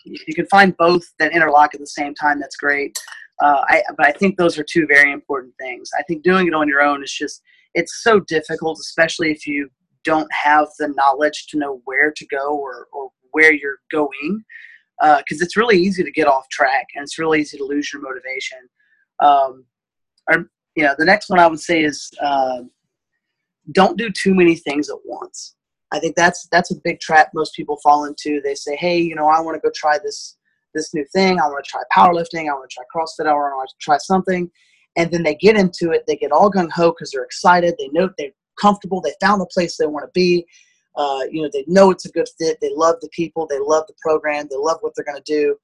If you can find both that interlock at the same time, that's great. But I think those are two very important things. I think doing it on your own is it's so difficult, especially if you don't have the knowledge to know where to go or where you're going. Because it's really easy to get off track and it's really easy to lose your motivation. The next one I would say is don't do too many things at once. I think that's a big trap most people fall into. They say, hey, I want to go try this new thing. I want to try powerlifting. I want to try CrossFit. I want to try something. And then they get into it. They get all gung-ho because they're excited. They know they're comfortable. They found the place they want to be. They know it's a good fit. They love the people. They love the program. They love what they're going to do.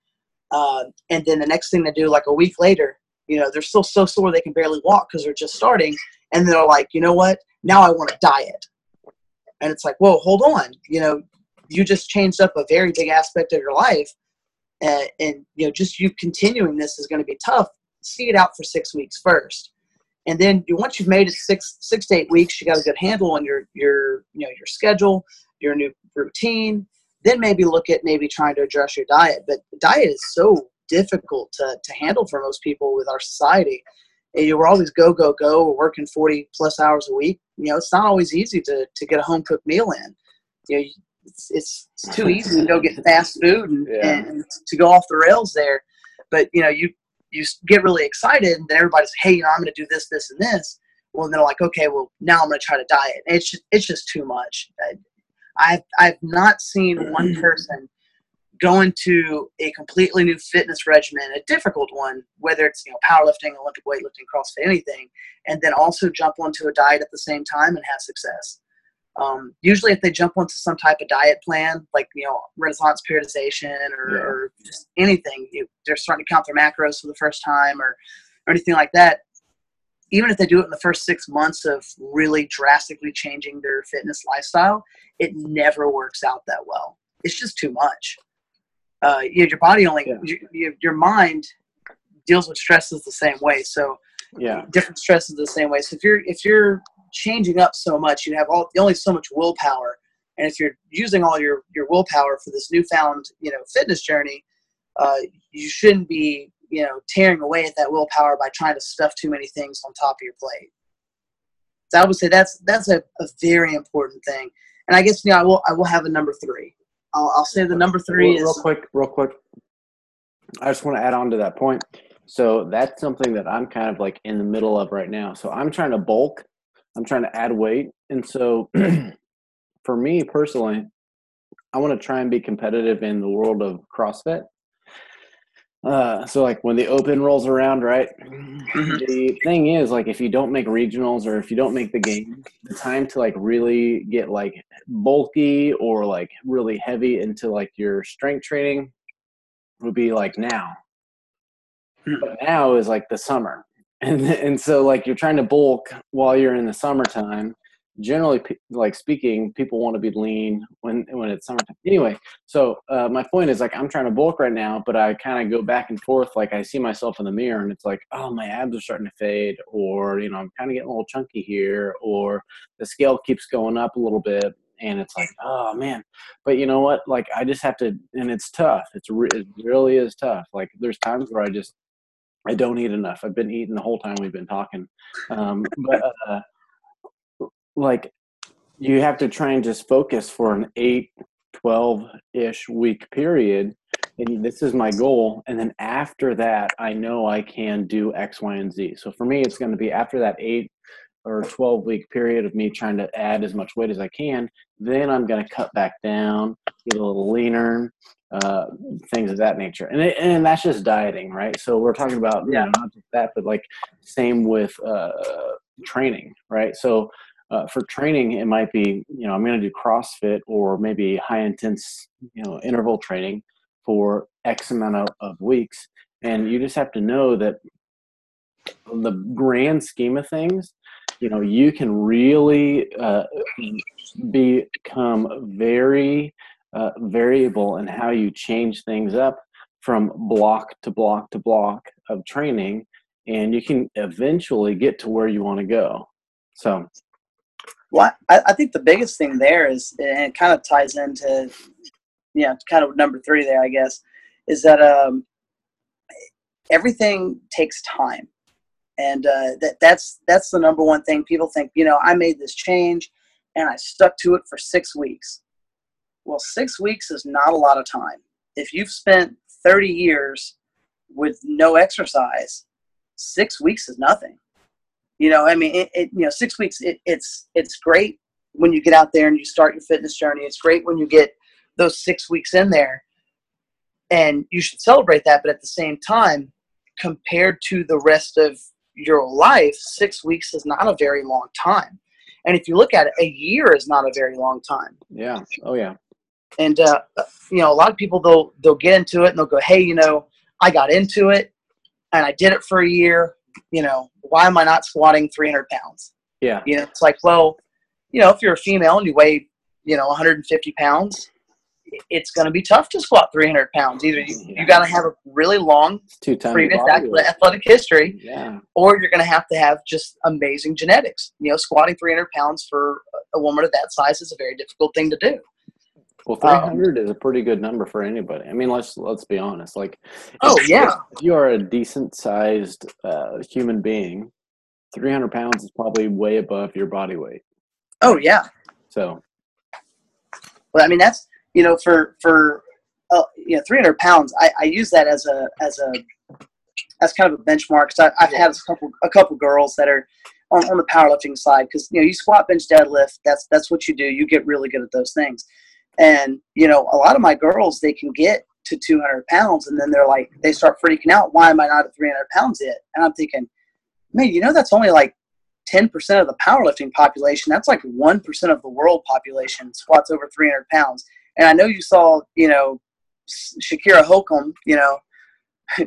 And then the next thing they do, like a week later, they're still so sore they can barely walk because they're just starting. And they're like, you know what? Now I want to diet. And it's like, whoa, hold on. You just changed up a very big aspect of your life. And just you continuing this is going to be tough. See it out for 6 weeks first. And then once you've made it six to 8 weeks, you got a good handle on your schedule, your new routine. Then maybe trying to address your diet. But diet is so difficult to handle for most people with our society. We're always go, go, go. We're working 40-plus hours a week. It's not always easy to get a home-cooked meal in. It's too easy to go get fast food and to go off the rails there. But, you get really excited, and then everybody's, hey, I'm going to do this, this, and this. Well, and they're like, okay, well, now I'm going to try to diet. And it's just too much. I've not seen one person go into a completely new fitness regimen, a difficult one, whether it's powerlifting, Olympic weightlifting, CrossFit, anything, and then also jump onto a diet at the same time and have success. Usually if they jump onto some type of diet plan, like, Renaissance periodization or just anything, they're starting to count their macros for the first time or anything like that. Even if they do it in the first 6 months of really drastically changing their fitness lifestyle, it never works out that well. It's just too much. Your body your mind deals with stresses the same way. So different stresses the same way. So if you're changing up so much, you have only so much willpower, and if you're using all your willpower for this newfound fitness journey, you shouldn't be tearing away at that willpower by trying to stuff too many things on top of your plate. So I would say that's a very important thing. And I guess I will have a number three. I'll say the number three is real quick. I just want to add on to that point. So that's something that I'm kind of like in the middle of right now. So I'm trying to bulk. I'm trying to add weight. And so for me personally, I want to try and be competitive in the world of CrossFit. So like when the open rolls around, right? The thing is, like, if you don't make regionals or if you don't make the game, the time to like really get like bulky or like really heavy into like your strength training would be like now. But now is like the summer. And so like you're trying to bulk while you're in the summertime. Generally, like speaking, people want to be lean when it's summertime. Anyway, so my point is, like, I'm trying to bulk right now, but I kind of go back and forth. Like, I see myself in the mirror, and it's like, oh, my abs are starting to fade, or, you know, I'm kind of getting a little chunky here, or the scale keeps going up a little bit, and it's like, oh, man. But you know what? Like, I just have to – and it's tough. It really is tough. Like, there's times where I don't eat enough. I've been eating the whole time we've been talking. Like, you have to try and just focus for an 8-12-ish week period, and this is my goal, and then after that I know I can do X, Y, and Z. So for me, it's going to be after that 8 or 12 week period of me trying to add as much weight as I can, then I'm going to cut back down, get a little leaner, things of that nature. And that's just dieting, right? So we're talking about, you know, not just that, but like same with training, right? So for training, it might be, you know, I'm going to do CrossFit or maybe high intense, you know, interval training for X amount of weeks. And you just have to know that in the grand scheme of things, you know, you can really become very variable in how you change things up from block to block to block of training. And you can eventually get to where you want to go. So. Well, I think the biggest thing there is, and it kind of ties into, you know, kind of number three there, I guess, is that everything takes time. And that's the number one thing. People think, you know, I made this change and I stuck to it for 6 weeks. Well, 6 weeks is not a lot of time. If you've spent 30 years with no exercise, 6 weeks is nothing. You know, I mean, you know, 6 weeks, it's great when you get out there and you start your fitness journey. It's great when you get those 6 weeks in there, and you should celebrate that. But at the same time, compared to the rest of your life, 6 weeks is not a very long time. And if you look at it, a year is not a very long time. Yeah. Oh, yeah. And, you know, a lot of people, they'll get into it and they'll go, hey, you know, I got into it and I did it for a year. You know, why am I not squatting 300 pounds? Yeah. You know, it's like, well, you know, if you're a female and you weigh, you know, 150 pounds, it's going to be tough to squat 300 pounds. Either you got to have a really long previous athletic history, or you're going to have just amazing genetics. You know, squatting 300 pounds for a woman of that size is a very difficult thing to do. Well, 300 is a pretty good number for anybody. I mean, let's be honest. Like, if you are a decent-sized human being, 300 pounds is probably way above your body weight. Oh yeah. So, well, I mean, that's, you know, you know, 300 pounds. I use that as kind of a benchmark, because I've had a couple girls that are on the powerlifting side, because, you know, you squat, bench, deadlift. That's what you do. You get really good at those things. And, you know, a lot of my girls, they can get to 200 pounds and then they're like, they start freaking out. Why am I not at 300 pounds yet? And I'm thinking, man, you know, that's only like 10% of the powerlifting population. That's like 1% of the world population squats over 300 pounds. And I know you saw, you know, Shakira Hokum, you know,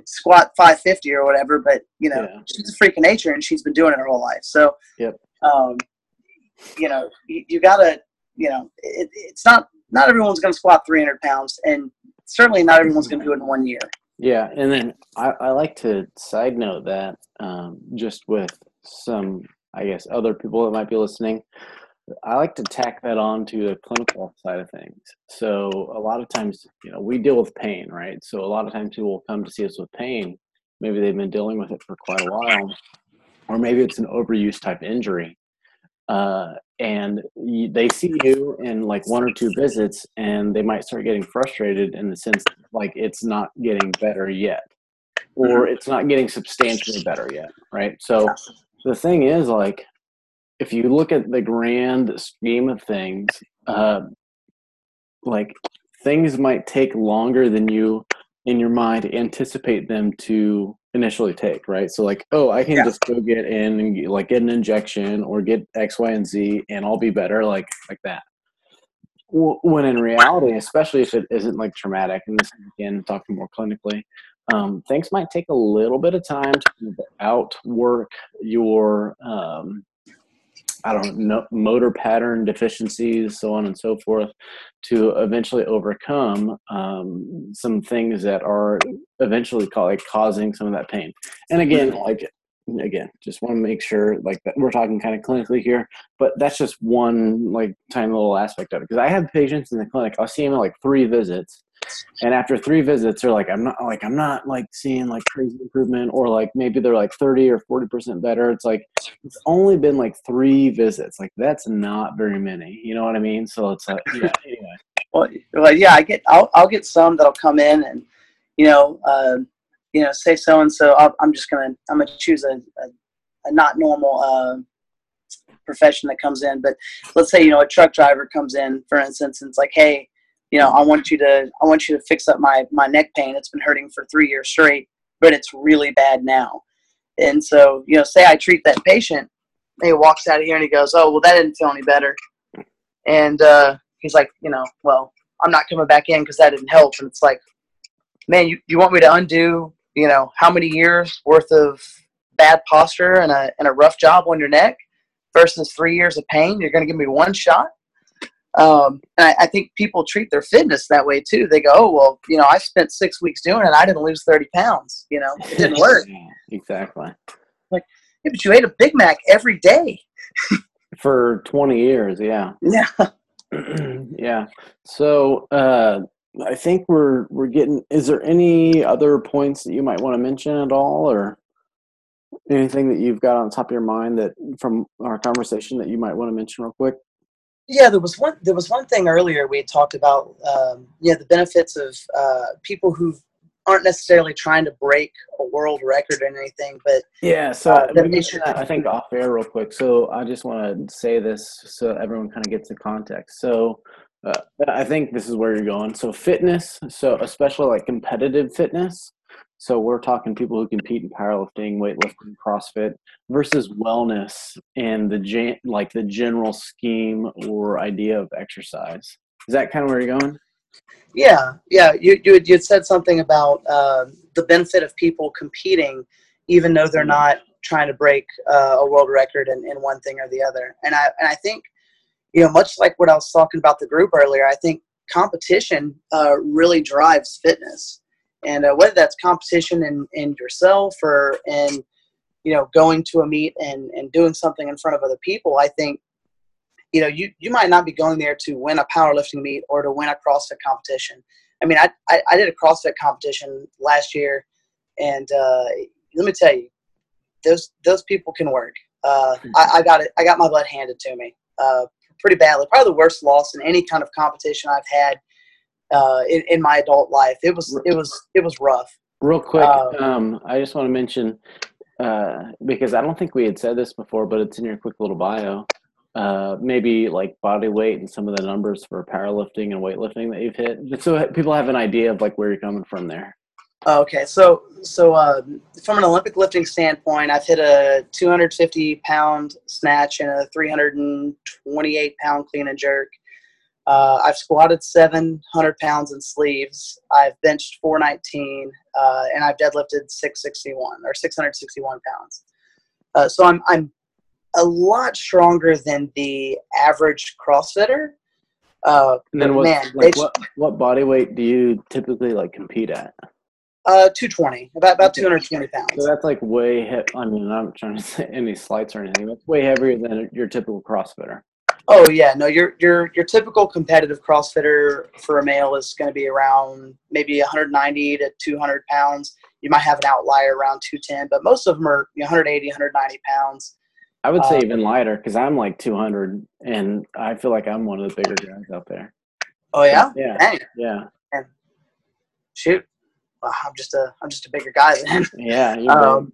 squat 550 or whatever, but, you know, she's a freak of nature and she's been doing it her whole life. So, you know, you gotta, you know, it's not everyone's going to squat 300 pounds, and certainly not everyone's going to do it in 1 year. Yeah. And then I like to side note that just with some, I guess, other people that might be listening, I like to tack that on to the clinical side of things. So a lot of times, you know, we deal with pain, right? So a lot of times people will come to see us with pain. Maybe they've been dealing with it for quite a while, or maybe it's an overuse type injury. And they see you in like 1 or 2 visits, and they might start getting frustrated in the sense that, like, it's not getting better yet, or it's not getting substantially better yet, right? So the thing is, like, if you look at the grand scheme of things, like, things might take longer than you in your mind anticipate them to initially take, right? So like, oh, I can just go get in and like get an injection or get X, Y, and Z and I'll be better, like that. When in reality, especially if it isn't like traumatic, and this is again talking more clinically, things might take a little bit of time to outwork your motor pattern deficiencies, so on and so forth, to eventually overcome some things that are eventually causing some of that pain. And again, just want to make sure like that we're talking kind of clinically here, but that's just one like tiny little aspect of it. Because I have patients in the clinic, I'll see them at like 3 visits. And after 3 visits, they're like, I'm not seeing like crazy improvement, or like maybe they're like 30 or 40% better. It's like, it's only been like 3 visits. Like that's not very many, you know what I mean? So it's like, yeah. Anyway. Well, yeah, I'll get some that'll come in and, say so-and-so, I'm going to choose a not normal, profession that comes in. But let's say, a truck driver comes in, for instance, and it's like, hey, I want you to fix up my neck pain. It's been hurting for 3 years straight, but it's really bad now. And so, say I treat that patient, and he walks out of here and he goes, oh, well, that didn't feel any better. And he's like, well, I'm not coming back in because that didn't help. And it's like, man, you want me to undo, how many years worth of bad posture and a rough job on your neck versus 3 years of pain? You're going to give me one shot? And I think people treat their fitness that way too. They go, oh, well, I spent 6 weeks doing it. And I didn't lose 30 pounds. It didn't work. Exactly. Like, yeah, but you ate a Big Mac every day for 20 years. Yeah. Yeah. Yeah. So, I think we're getting, is there any other points that you might want to mention at all, or anything that you've got on top of your mind that from our conversation that you might want to mention real quick? Yeah, there was one thing earlier we had talked about, the benefits of people who aren't necessarily trying to break a world record or anything, but yeah. So I think off air real quick. So I just want to say this so everyone kind of gets the context. So I think this is where you're going. So fitness, so especially like competitive fitness. So we're talking people who compete in powerlifting, weightlifting, CrossFit, versus wellness and the general scheme or idea of exercise. Is that kind of where you're going? Yeah, yeah. You had said something about the benefit of people competing, even though they're not trying to break a world record in one thing or the other. And I think, much like what I was talking about the group earlier, I think competition really drives fitness. And whether that's competition in yourself or in, going to a meet and doing something in front of other people, I think, you might not be going there to win a powerlifting meet or to win a CrossFit competition. I mean, I did a CrossFit competition last year, and let me tell you, those people can work. I got my butt handed to me pretty badly. Probably the worst loss in any kind of competition I've had in my adult life. It was rough. Real quick, I just want to mention, because I don't think we had said this before, but it's in your quick little bio, maybe like body weight and some of the numbers for powerlifting and weightlifting that you've hit, so people have an idea of like where you're coming from there. Okay, so from an Olympic lifting standpoint, I've hit a 250-pound snatch and a 328-pound clean and jerk. I've squatted 700 pounds in sleeves. I've benched 419, and I've deadlifted 661 pounds. So I'm a lot stronger than the average CrossFitter. And then what body weight do you typically like compete at? 220, about 220 pounds. So that's like way I mean, I'm not trying to say any slights or anything. That's way heavier than your typical CrossFitter. Oh yeah, no, your typical competitive CrossFitter for a male is going to be around maybe 190 to 200 pounds. You might have an outlier around 210, but most of them are 180, 190 pounds. I would say even lighter, because I'm like 200, and I feel like I'm one of the bigger guys out there. Oh yeah, yeah, dang. Yeah. And shoot, well, I'm just a bigger guy then. Yeah. You know.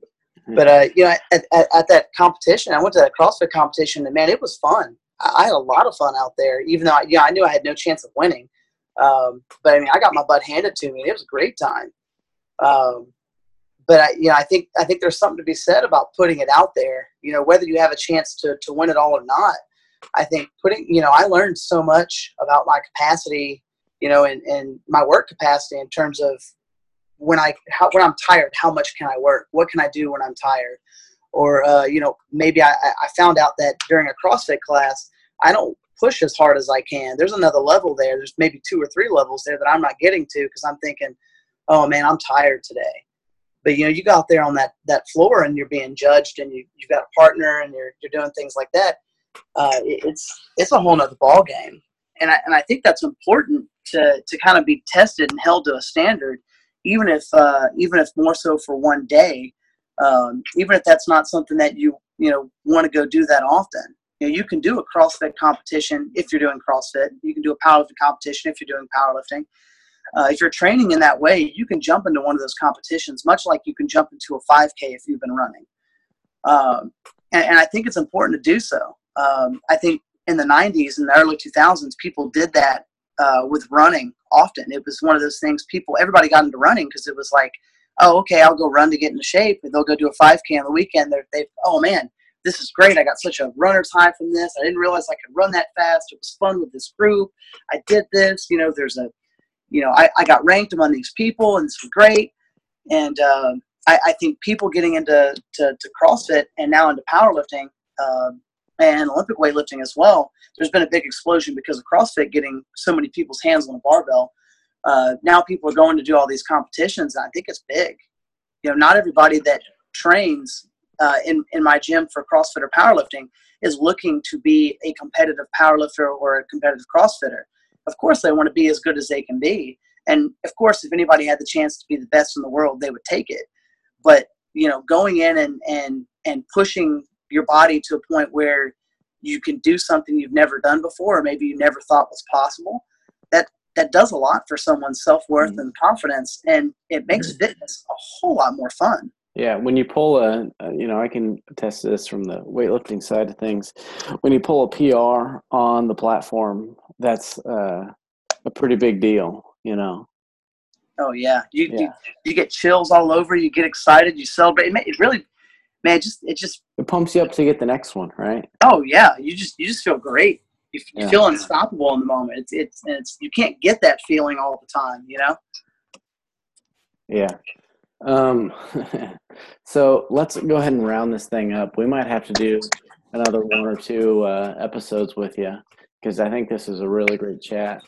But at that competition, I went to that CrossFit competition, and man, it was fun. I had a lot of fun out there, even though I knew I had no chance of winning. But I mean, I got my butt handed to me. It was a great time. But I think there's something to be said about putting it out there, you know, whether you have a chance to win it all or not. I think putting, you know, I learned so much about my capacity, you know, and my work capacity in terms of when I'm tired, how much can I work? What can I do when I'm tired? Or, you know, maybe I found out that during a CrossFit class, I don't push as hard as I can. There's another level there. There's maybe 2 or 3 levels there that I'm not getting to because I'm thinking, oh, man, I'm tired today. But, you know, you go out there on that floor and you're being judged and you've got a partner and you're doing things like that. It's a whole nother ball game. And I think that's important to kind of be tested and held to a standard, even if more so for one day, even if that's not something that you want to go do that often. You know, you can do a CrossFit competition if you're doing CrossFit. You can do a powerlifting competition if you're doing powerlifting. If you're training in that way, you can jump into one of those competitions, much like you can jump into a 5K if you've been running. And I think it's important to do so. I think in the 90s and the early 2000s, people did that with running often. It was one of those things everybody got into running because it was like, oh, okay, I'll go run to get into shape. And they'll go do a 5K on the weekend. Oh, man, this is great. I got such a runner's high from this. I didn't realize I could run that fast. It was fun with this group. I did this. You know, I got ranked among these people, and this was great. And I think people getting into CrossFit and now into powerlifting and Olympic weightlifting as well, there's been a big explosion because of CrossFit getting so many people's hands on a barbell. Now people are going to do all these competitions, and I think it's big. You know, not everybody that trains in my gym for CrossFit or powerlifting is looking to be a competitive powerlifter or a competitive CrossFitter. Of course, they want to be as good as they can be. And, of course, if anybody had the chance to be the best in the world, they would take it. But, you know, going in and pushing your body to a point where you can do something you've never done before or maybe you never thought was possible, that does a lot for someone's self-worth and confidence. And it makes fitness a whole lot more fun. Yeah, when you pull I can attest to this from the weightlifting side of things. When you pull a PR on the platform, that's a pretty big deal, you know. Oh, yeah. You get chills all over. You get excited. You celebrate. It really, man, It pumps you up to get the next one, right? Oh, yeah. You just feel great. You feel unstoppable in the moment. It's you can't get that feeling all the time, you know? Yeah. So let's go ahead and round this thing up. We might have to do another 1 or 2 episodes with you because I think this is a really great chat,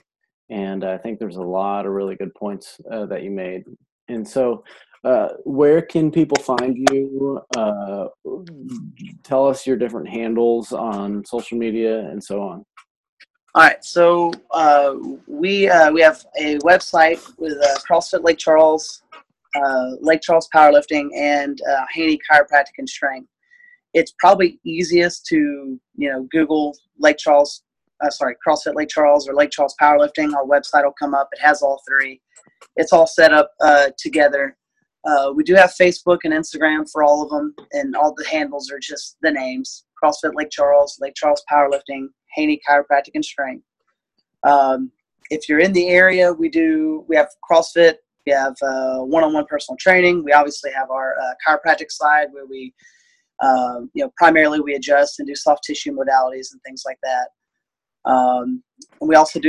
and I think there's a lot of really good points that you made. And so where can people find you? Tell us your different handles on social media and so on. All right, so we have a website with CrossFit Lake Charles, Lake Charles Powerlifting, and Haney Chiropractic and Strength. It's probably easiest to Google CrossFit Lake Charles or Lake Charles Powerlifting. Our website will come up. It has all 3. It's all set up together. We do have Facebook and Instagram for all of them, and all the handles are just the names: CrossFit Lake Charles, Lake Charles Powerlifting, Haney Chiropractic and Strength. If you're in the area, we have CrossFit. We have one-on-one personal training. We obviously have our chiropractic side where we, primarily we adjust and do soft tissue modalities and things like that. And we also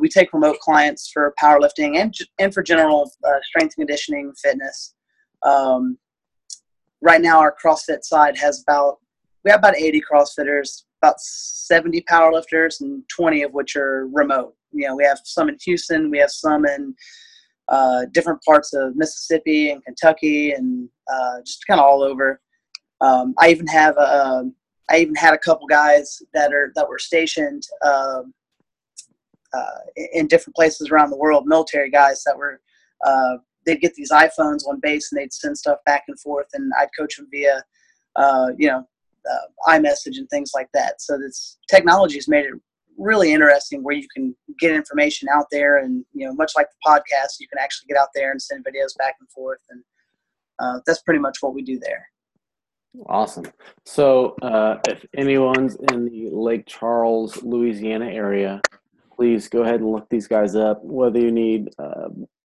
we take remote clients for powerlifting and for general strength and conditioning, fitness. Right now our CrossFit side we have about 80 CrossFitters, about 70 powerlifters, and 20 of which are remote. You know, we have some in Houston, we have some in different parts of Mississippi and Kentucky, and just kind of all over. I even had a couple guys that were stationed in different places around the world. Military guys that were they'd get these iPhones on base and they'd send stuff back and forth, and I'd coach them via iMessage and things like that. So this technology has made it really interesting where you can get information out there, and much like the podcast, you can actually get out there and send videos back and forth, and that's pretty much what we do there. Awesome. So if anyone's in the Lake Charles, Louisiana area, please go ahead and look these guys up, whether you need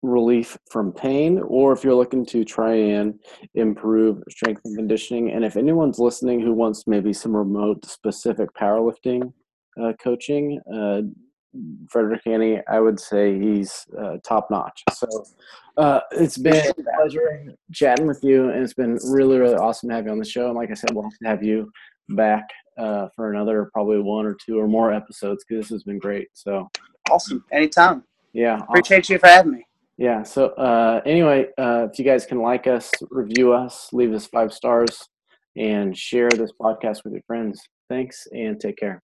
relief from pain, or if you're looking to try and improve strength and conditioning. And if anyone's listening who wants maybe some remote specific powerlifting coaching, Frederick Haney, I would say he's top notch. So it's been a pleasure chatting with you, and it's been really, really awesome to have you on the show. And like I said, we'll have to have you back for another probably one or two or more episodes, because this has been great. So awesome. Anytime. Yeah. Awesome. Appreciate you for having me. Yeah. So anyway, if you guys can like us, review us, leave us 5 stars, and share this podcast with your friends. Thanks, and take care.